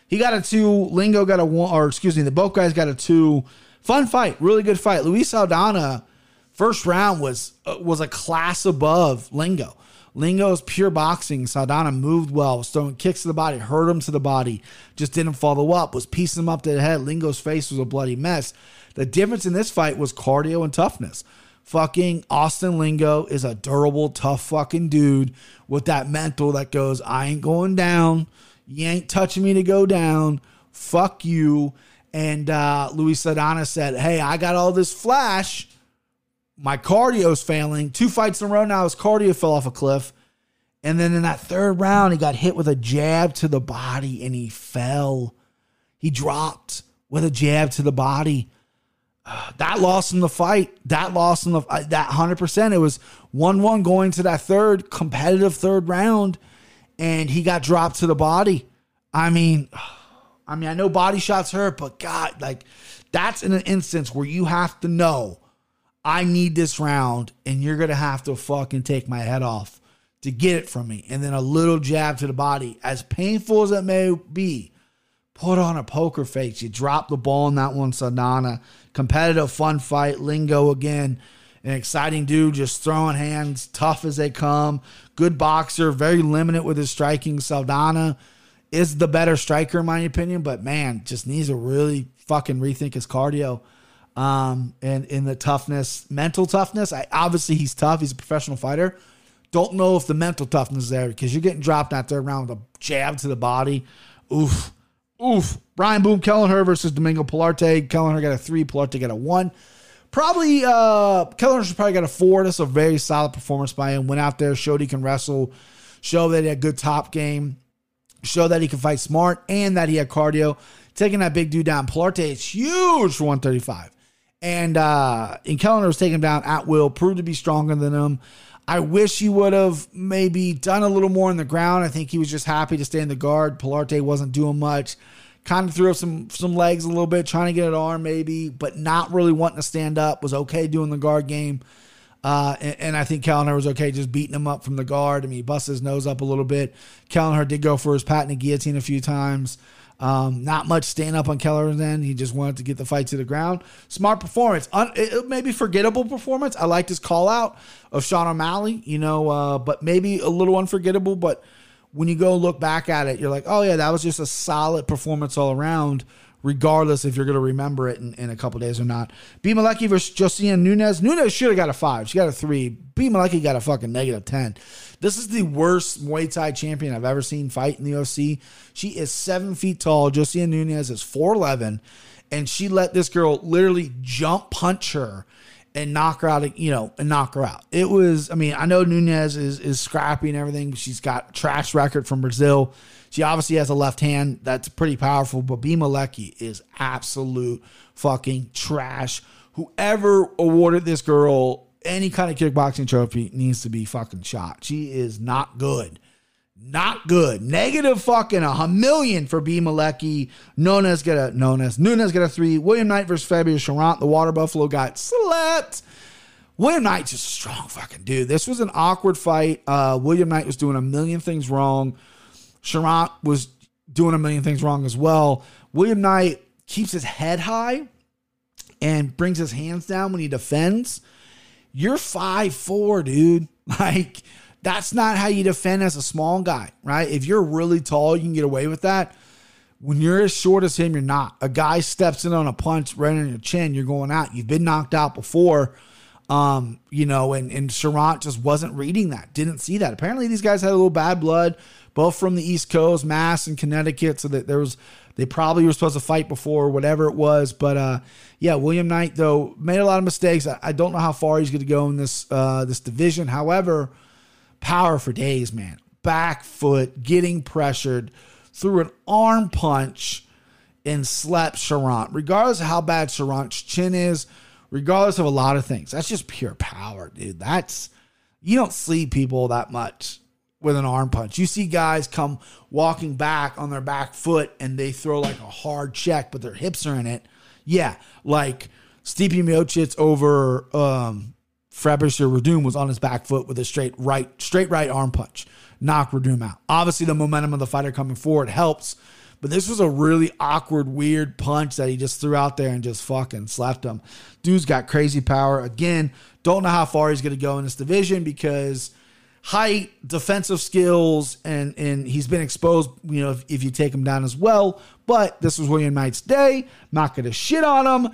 He got a 2. Lingo got a 1, or excuse me, the both guys got a 2. Fun fight, really good fight. Luis Saldana, first round was a class above Lingo. Lingo's pure boxing. Saldana moved well, was throwing kicks to the body, hurt him to the body, just didn't follow up, was piecing him up to the head. Lingo's face was a bloody mess. The difference in this fight was cardio and toughness. Fucking Austin Lingo is a durable, tough fucking dude with that mental that goes, I ain't going down. You ain't touching me to go down. Fuck you. And Luis Saldana said, hey, I got all this flash. My cardio's failing. 2 fights in a row now, his cardio fell off a cliff. And then in that third round, he got hit with a jab to the body and he fell. He dropped with a jab to the body. That lost him the fight. That lost him that 100%. It was 1-1 going to that third competitive third round. And he got dropped to the body. I mean, I know body shots hurt, but God, like that's in an instance where you have to know I need this round and you're going to have to fucking take my head off to get it from me. And then a little jab to the body, as painful as it may be, put on a poker face. You drop the ball in that one, Saldana. Competitive, fun fight. Lingo again. An exciting dude, just throwing hands, tough as they come. Good boxer, very limited with his striking. Saldana is the better striker, in my opinion, but man, just needs to really fucking rethink his cardio and in the toughness, mental toughness. Obviously, he's tough. He's a professional fighter. Don't know if the mental toughness is there because you're getting dropped out there around with a jab to the body. Oof. Brian Boom Kelleher versus Domingo Pilarte. Kelleher got a 3, Pilarte got a 1. Kelleher should probably got a 4. That's a very solid performance by him. Went out there, showed he can wrestle, showed that he had a good top game, showed that he can fight smart, and that he had cardio. Taking that big dude down. Pilarte is huge for 135. And Kelleher was taken down at will, proved to be stronger than him. I wish he would have maybe done a little more on the ground. I think he was just happy to stay in the guard. Pilarte wasn't doing much. Kind of threw up some legs a little bit, trying to get an arm maybe, but not really wanting to stand up. Was okay doing the guard game. And I think Kelleher was okay just beating him up from the guard. I mean, he busted his nose up a little bit. Kelleher did go for his patented guillotine a few times. Not much stand up on Kelleher's end. He just wanted to get the fight to the ground. Smart performance. Maybe forgettable performance. I liked his call out of Sean O'Malley, but maybe a little unforgettable. But when you go look back at it, you're like, oh, yeah, that was just a solid performance all around, regardless if you're going to remember it in a couple days or not. Bea Malecki versus Josiane Nunes. Nunes should have got a 5. She got a 3. Bea Malecki got a fucking -10. This is the worst Muay Thai champion I've ever seen fight in the UFC. She is 7 feet tall. Josiane Nunes is 4'11", and she let this girl literally jump punch her and knock her out, and knock her out. It was, I know Nunes is scrappy and everything, but she's got a trash record from Brazil. She obviously has a left hand that's pretty powerful, but Bea Malecki is absolute fucking trash. Whoever awarded this girl any kind of kickboxing trophy needs to be fucking shot. She is not good. Not good. Negative fucking -1,000,000 for Bea Malecki. Nunes got a 3. William Knight versus Fabio Cherant. The Water Buffalo got slept. William Knight's just a strong fucking dude. This was an awkward fight. William Knight was doing a million things wrong. Cherant was doing a million things wrong as well. William Knight keeps his head high and brings his hands down when he defends. You're 5'4", dude. Like, that's not how you defend as a small guy, right? If you're really tall, you can get away with that. When you're as short as him, you're not. A guy steps in on a punch right on your chin, you're going out. You've been knocked out before. And Cherant just wasn't reading that, didn't see that. Apparently these guys had a little bad blood, both from the East Coast, Mass and Connecticut, so that they probably were supposed to fight before, whatever it was. But William Knight though made a lot of mistakes. I don't know how far he's going to go in this division. However, power for days, man. Back foot, getting pressured, threw an arm punch and slapped Cherant. Regardless of how bad Cherant's chin is, regardless of a lot of things, that's just pure power, dude. You don't see people that much with an arm punch. You see guys come walking back on their back foot and they throw like a hard check, but their hips are in it. Yeah, like Stipe Miocic over Fabricio Werdum was on his back foot with a straight right arm punch, knocked Werdum out. Obviously, the momentum of the fighter coming forward helps. But this was a really awkward, weird punch that he just threw out there and just fucking slapped him. Dude's got crazy power. Again, don't know how far he's going to go in this division because height, defensive skills, and he's been exposed, if you take him down as well. But this was William Knight's day. Not going to shit on him.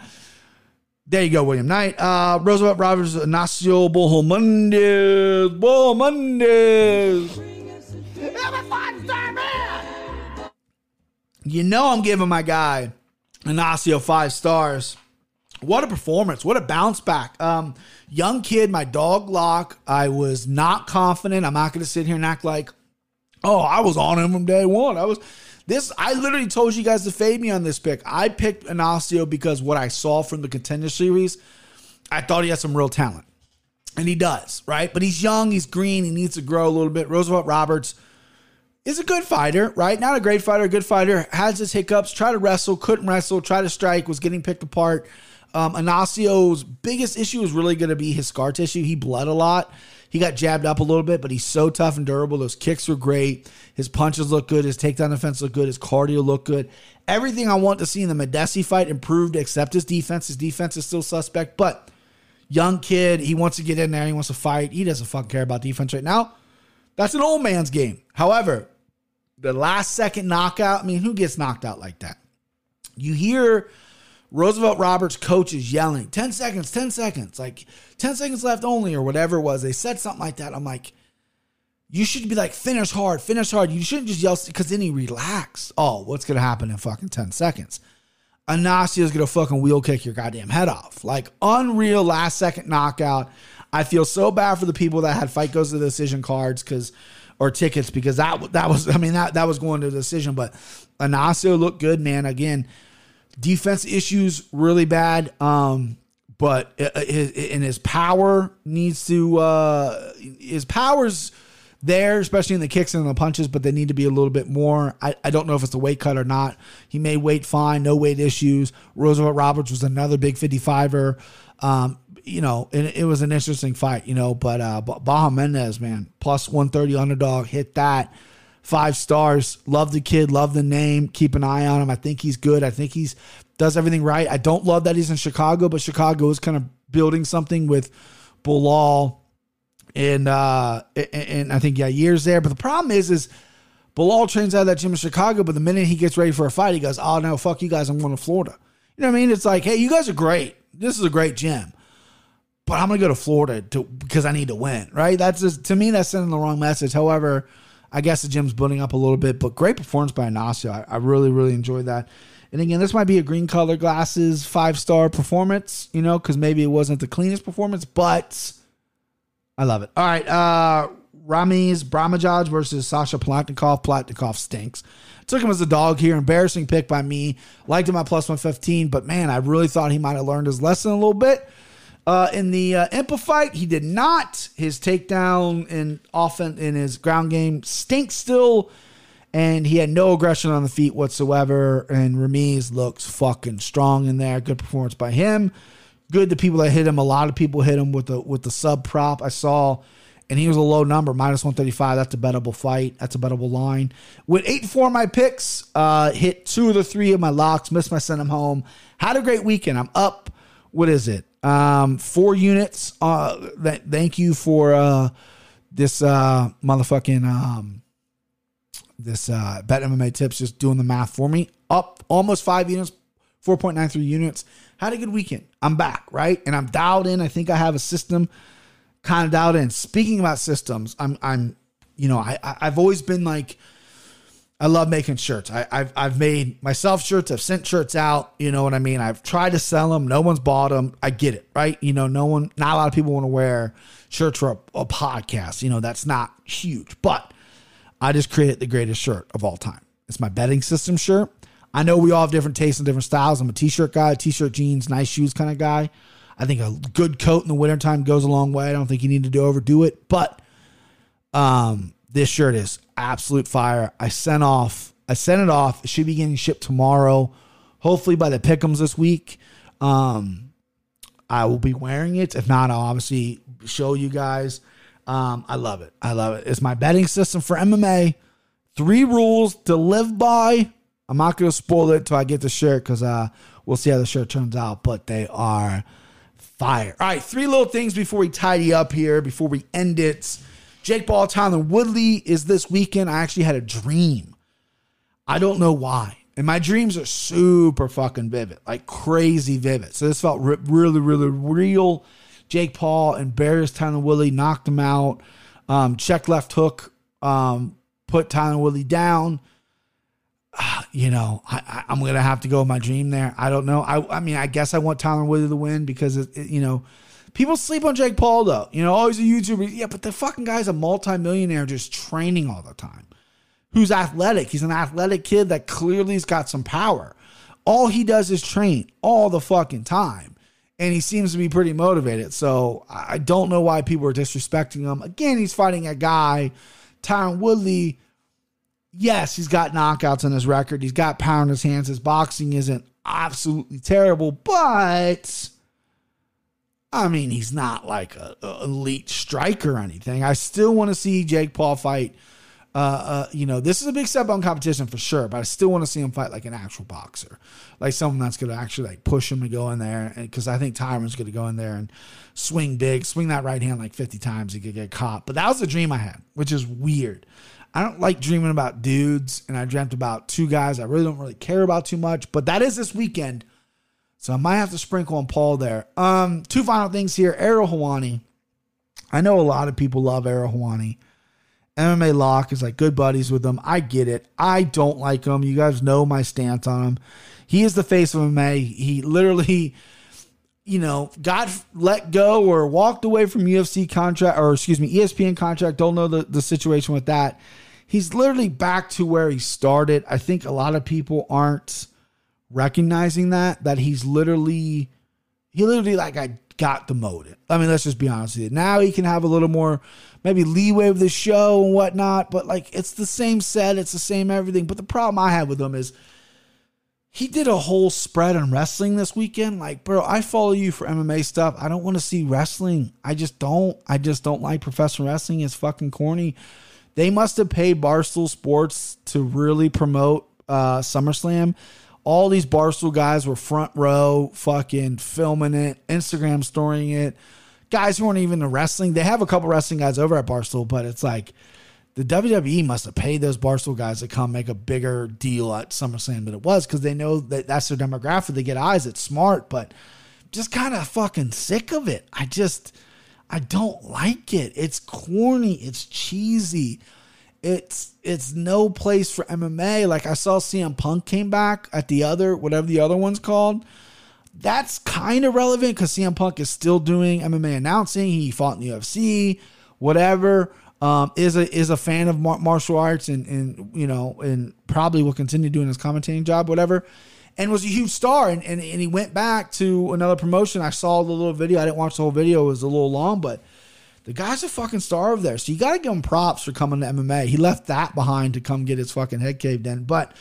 There you go, William Knight. Roosevelt Roberts, Ignacio Bohomandez. Everyone's time here. I'm giving my guy Ignacio 5 stars. What a performance. What a bounce back. Young kid, my dog Lock. I was not confident. I'm not going to sit here and act like, oh, I was on him from day one. I literally told you guys to fade me on this pick. I picked Ignacio because what I saw from the Contender Series, I thought he had some real talent. And he does, right? But he's young. He's green. He needs to grow a little bit. Roosevelt Roberts is a good fighter, right? Not a great fighter, a good fighter. Has his hiccups, tried to wrestle, couldn't wrestle, tried to strike, was getting picked apart. Ignacio's biggest issue is really going to be his scar tissue. He bled a lot. He got jabbed up a little bit, but he's so tough and durable. Those kicks were great. His punches look good. His takedown defense looked good. His cardio looked good. Everything I want to see in the Madesi fight improved except his defense. His defense is still suspect, but young kid, he wants to get in there. He wants to fight. He doesn't fucking care about defense right now. That's an old man's game. However, the last second knockout, who gets knocked out like that? You hear Roosevelt Roberts' coaches yelling, 10 seconds, 10 seconds, like 10 seconds left only or whatever it was. They said something like that. I'm like, you should be like, finish hard, finish hard. You shouldn't just yell because then he relaxed. Oh, what's going to happen in fucking 10 seconds? Ignacio's going to fucking wheel kick your goddamn head off. Like, unreal last second knockout. I feel so bad for the people that had fight goes to the decision cards or tickets because that was going to the decision. But Ignacio looked good, man. Again, defense issues really bad. But his power needs to, his power's there, especially in the kicks and the punches, but they need to be a little bit more. I don't know if it's the weight cut or not. He made weight fine, no weight issues. Roosevelt Roberts was another big 55er. You know, it was an interesting fight, you know, but Bohomandez, man, plus 130 underdog, hit that. 5 stars. Love the kid, love the name. Keep an eye on him. I think he's good. I think he's does everything right. I don't love that he's in Chicago, but Chicago is kind of building something with Bilal and I think Yair's there. But the problem is Bilal trains out of that gym in Chicago, but the minute he gets ready for a fight, he goes, oh, no, fuck you guys. I'm going to Florida. You know what I mean? It's like, hey, you guys are great. This is a great gym. But I'm going to go to Florida because I need to win, right? That's just, to me, that's sending the wrong message. However, I guess the gym's building up a little bit, but great performance by Ignacio. I really, really enjoyed that. And again, this might be a green color glasses 5-star performance, you know, because maybe it wasn't the cleanest performance, but I love it. All right, Ramiz Bramajaj versus Sasha Palatnikov. Palatnikov stinks. Took him as a dog here. Embarrassing pick by me. Liked him at plus 115, but man, I really thought he might have learned his lesson a little bit. In the Impa fight, he did not. His takedown and offense in his ground game stinks still, and he had no aggression on the feet whatsoever. And Ramiz looks fucking strong in there. Good performance by him. Good to people that hit him. A lot of people hit him with the sub prop I saw, and he was a low number, minus 135. That's a bettable fight. That's a bettable line. With 8-4 of my picks, hit 2 of the 3 of my locks. Missed my send them home. Had a great weekend. I'm up. What is it? 4 units. Thank you for this motherfucking this Bet MMA tips. Just doing the math for me. Up almost 5 units, 4.93 units. Had a good weekend. I'm back, right? And I'm dialed in. I think I have a system, kind of dialed in. Speaking about systems, I'm you know, I've always been like, I love making shirts. I've made myself shirts. I've sent shirts out. You know what I mean? I've tried to sell them. No one's bought them. I get it, right? You know, not a lot of people want to wear shirts for a podcast. You know, that's not huge. But I just created the greatest shirt of all time. It's my betting system shirt. I know we all have different tastes and different styles. I'm a t-shirt guy, t-shirt, jeans, nice shoes kind of guy. I think a good coat in the wintertime goes a long way. I don't think you need to overdo it. But this shirt is absolute fire. I sent it off. It should be getting shipped tomorrow. Hopefully by the Pick'ems this week. I will be wearing it. If not, I'll obviously show you guys. I love it. I love it. It's my betting system for MMA. 3 rules to live by. I'm not going to spoil it till I get the shirt because we'll see how the shirt turns out. But they are fire. All right, 3 little things before we tidy up here, before we end it. Jake Paul, Tyler Woodley is this weekend. I actually had a dream. I don't know why. And my dreams are super fucking vivid, like crazy vivid. So this felt really, really real. Jake Paul embarrassed Tyler Woodley, knocked him out, check left hook, put Tyler Woodley down. You know, I'm going to have to go with my dream there. I don't know. I mean, I guess I want Tyler Woodley to win because, you know, people sleep on Jake Paul, though. You know, oh, he's a YouTuber. Yeah, but the fucking guy's a multimillionaire just training all the time. Who's athletic. He's an athletic kid that clearly has got some power. All he does is train all the fucking time. And he seems to be pretty motivated. So I don't know why people are disrespecting him. Again, he's fighting a guy, Tyron Woodley. Yes, he's got knockouts on his record. He's got power in his hands. His boxing isn't absolutely terrible, but I mean, he's not like an elite striker or anything. I still want to see Jake Paul fight. You know, this is a big step on competition for sure, but I still want to see him fight like an actual boxer, like someone that's going to actually like push him to go in there. And because I think Tyron's going to go in there and swing big, swing that right hand like 50 times. He could get caught. But that was the dream I had, which is weird. I don't like dreaming about dudes, and I dreamt about 2 guys I really don't really care about too much, but that is this weekend. So I might have to sprinkle on Paul there. 2 final things here. Ariel Helwani. I know a lot of people love Ariel Helwani. MMA Lock is like good buddies with him. I get it. I don't like him. You guys know my stance on him. He is the face of MMA. He literally, you know, got let go or walked away from UFC contract or ESPN contract. Don't know the situation with that. He's literally back to where he started. I think a lot of people aren't recognizing that he's literally He literally, like, I got demoted. I mean, let's just be honest with you. Now he can have a little more maybe leeway with the show and whatnot, but, like, it's the same set. It's the same everything. But the problem I have with him is he did a whole spread on wrestling this weekend. Like, bro, I follow you for MMA stuff. I don't want to see wrestling. I just don't like professional wrestling. It's fucking corny. They must have paid Barstool Sports to really promote SummerSlam. All these Barstool guys were front row, fucking filming it, Instagram storying it. Guys who weren't even in wrestling. They have a couple wrestling guys over at Barstool, but it's like the WWE must have paid those Barstool guys to come make a bigger deal at SummerSlam than it was, because they know that that's their demographic. They get eyes. It's smart, but just kind of fucking sick of it. I don't like it. It's corny. It's cheesy. It's no place for MMA. Like, I saw CM Punk came back at the other, whatever the other one's called. That's kind of relevant because CM Punk is still doing MMA announcing. He fought in the UFC, whatever. Is a fan of martial arts and probably will continue doing his commentating job, whatever. And was a huge star, and he went back to another promotion. I saw the little video. I didn't watch the whole video. It was a little long, but the guy's a fucking star over there. So you got to give him props for coming to MMA. He left that behind to come get his fucking head caved in. But,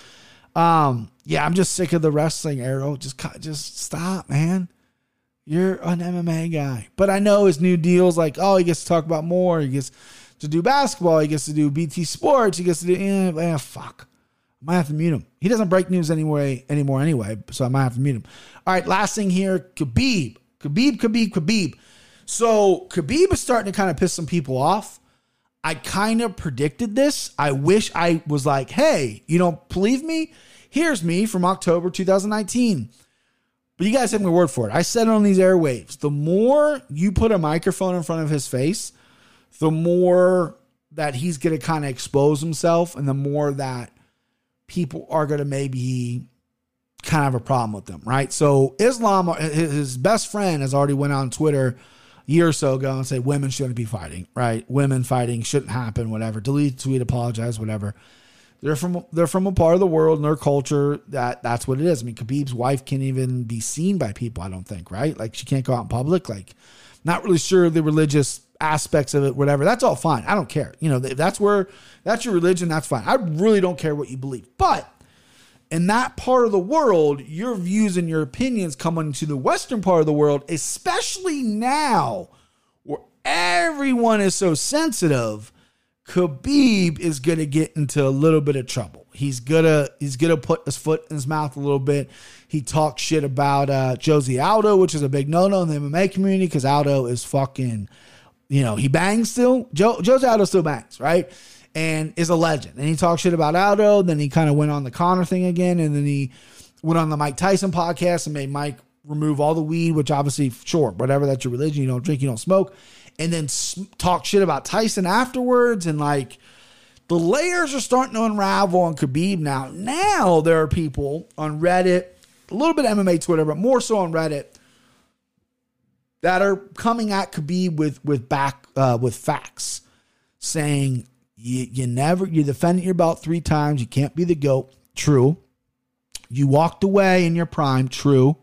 yeah, I'm just sick of the wrestling, Arrow. Just stop, man. You're an MMA guy. But I know his new deal's like, oh, he gets to talk about more. He gets to do basketball. He gets to do BT Sports. He gets to do, fuck. Might have to mute him. He doesn't break news anymore anyway, so I might have to mute him. All right, last thing here, Khabib. So Khabib is starting to kind of piss some people off. I kind of predicted this. I wish I was like, hey, you don't believe me? Here's me from October 2019. But you guys have my word for it. I said it on these airwaves. The more you put a microphone in front of his face, the more that he's going to kind of expose himself and the more that people are going to maybe kind of have a problem with them, right? So Islam, his best friend, has already went on Twitter a year or so ago and said women shouldn't be fighting, right? Women fighting shouldn't happen, whatever. Delete tweet, apologize, whatever. They're from a part of the world and their culture that's what it is. I mean, Khabib's wife can't even be seen by people, I don't think, right? Like, she can't go out in public. Like, not really sure of the religious aspects of it, whatever. That's all fine. I don't care. You know, if that's your religion, that's fine. I really don't care what you believe. But in that part of the world, your views and your opinions coming to the Western part of the world, especially now where everyone is so sensitive, Khabib is going to get into a little bit of trouble. He's gonna put his foot in his mouth a little bit. He talks shit about Jose Aldo, which is a big no-no in the MMA community because Aldo is fucking, you know, he bangs still. Jose Aldo still bangs, right? And is a legend. And he talked shit about Aldo. Then he kind of went on the Conor thing again. And then he went on the Mike Tyson podcast and made Mike remove all the weed, which obviously, sure, whatever, that's your religion. You don't drink, you don't smoke. And then talk shit about Tyson afterwards. And, like, the layers are starting to unravel on Khabib now. Now there are people on Reddit, a little bit of MMA Twitter, but more so on Reddit, that are coming at Khabib with facts, saying you defended your belt 3 times. You can't be the GOAT. True. You walked away in your prime. True.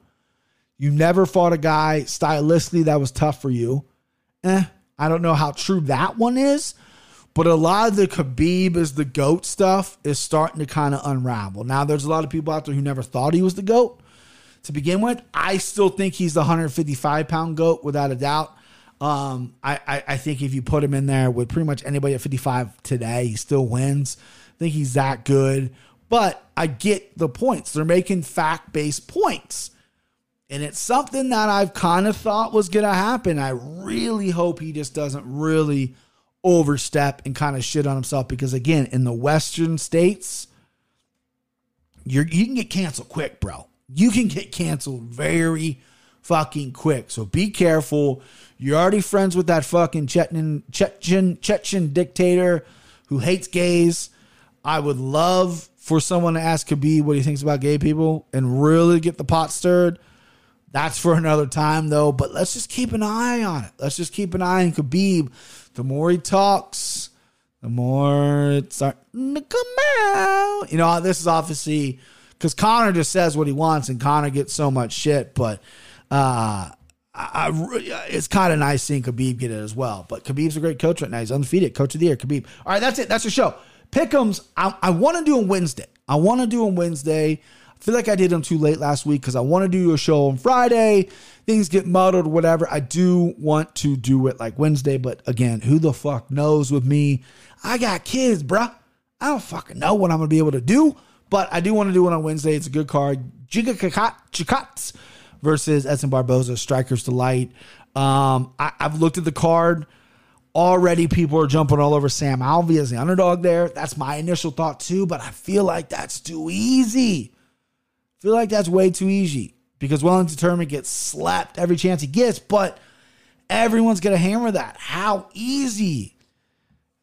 You never fought a guy stylistically that was tough for you. I don't know how true that one is. But a lot of the Khabib is the GOAT stuff is starting to kind of unravel. Now, there's a lot of people out there who never thought he was the GOAT to begin with. I still think he's the 155-pound GOAT without a doubt. I think if you put him in there with pretty much anybody at 55 today, he still wins. I think he's that good. But I get the points. They're making fact-based points. And it's something that I've kind of thought was going to happen. I really hope he just doesn't really overstep and kind of shit on himself, because again, in the Western states, you can get canceled quick, bro. You can get canceled very fucking quick. So be careful. You're already friends with that fucking Chechen dictator who hates gays. I would love for someone to ask Khabib what he thinks about gay people and really get the pot stirred. That's for another time, though. But let's just keep an eye on it. Let's just keep an eye on Khabib. The more he talks, the more it's starting to come out. You know, this is obviously because Conor just says what he wants, and Conor gets so much shit. But It's kind of nice seeing Khabib get it as well. But Khabib's a great coach right now. He's undefeated. Coach of the year, Khabib. All right, that's it. That's the show. Pick'ems, I want to do them Wednesday. I feel like I did them too late last week because I want to do a show on Friday. Things get muddled, whatever. I do want to do it like Wednesday. But again, who the fuck knows with me? I got kids, bruh. I don't fucking know what I'm going to be able to do. But I do want to do one on Wednesday. It's a good card. Giga Chikats versus Edson Barboza, Strikers Delight. I've looked at the card. Already people are jumping all over Sam Alvey as the underdog there. That's my initial thought too, but I feel like that's too easy. I feel like that's way too easy because Wellington Turman gets slapped every chance he gets, but everyone's going to hammer that. How easy.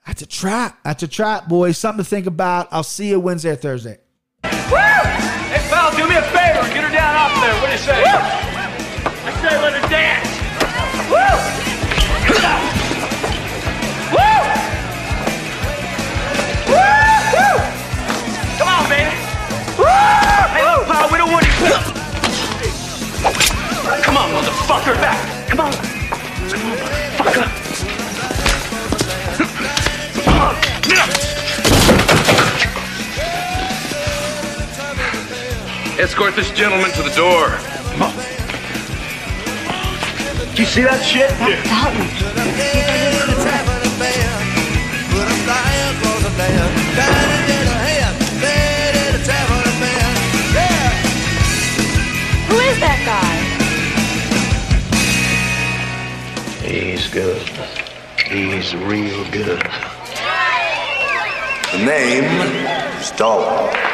That's a trap. That's a trap, boys. Something to think about. I'll see you Wednesday or Thursday. Woo! Hey, pal, do me a favor. Get her down off there. What do you say? Woo! I say let her dance. Woo! Woo! Woo! Come on, baby. Woo! Hey, look, pal, we don't want you. Come on, motherfucker, back. Come on. Come on, motherfucker. Escort this gentleman to the door. Huh. Do you see that shit? That's Who is that guy? He's good. He's real good. The name is Dollar.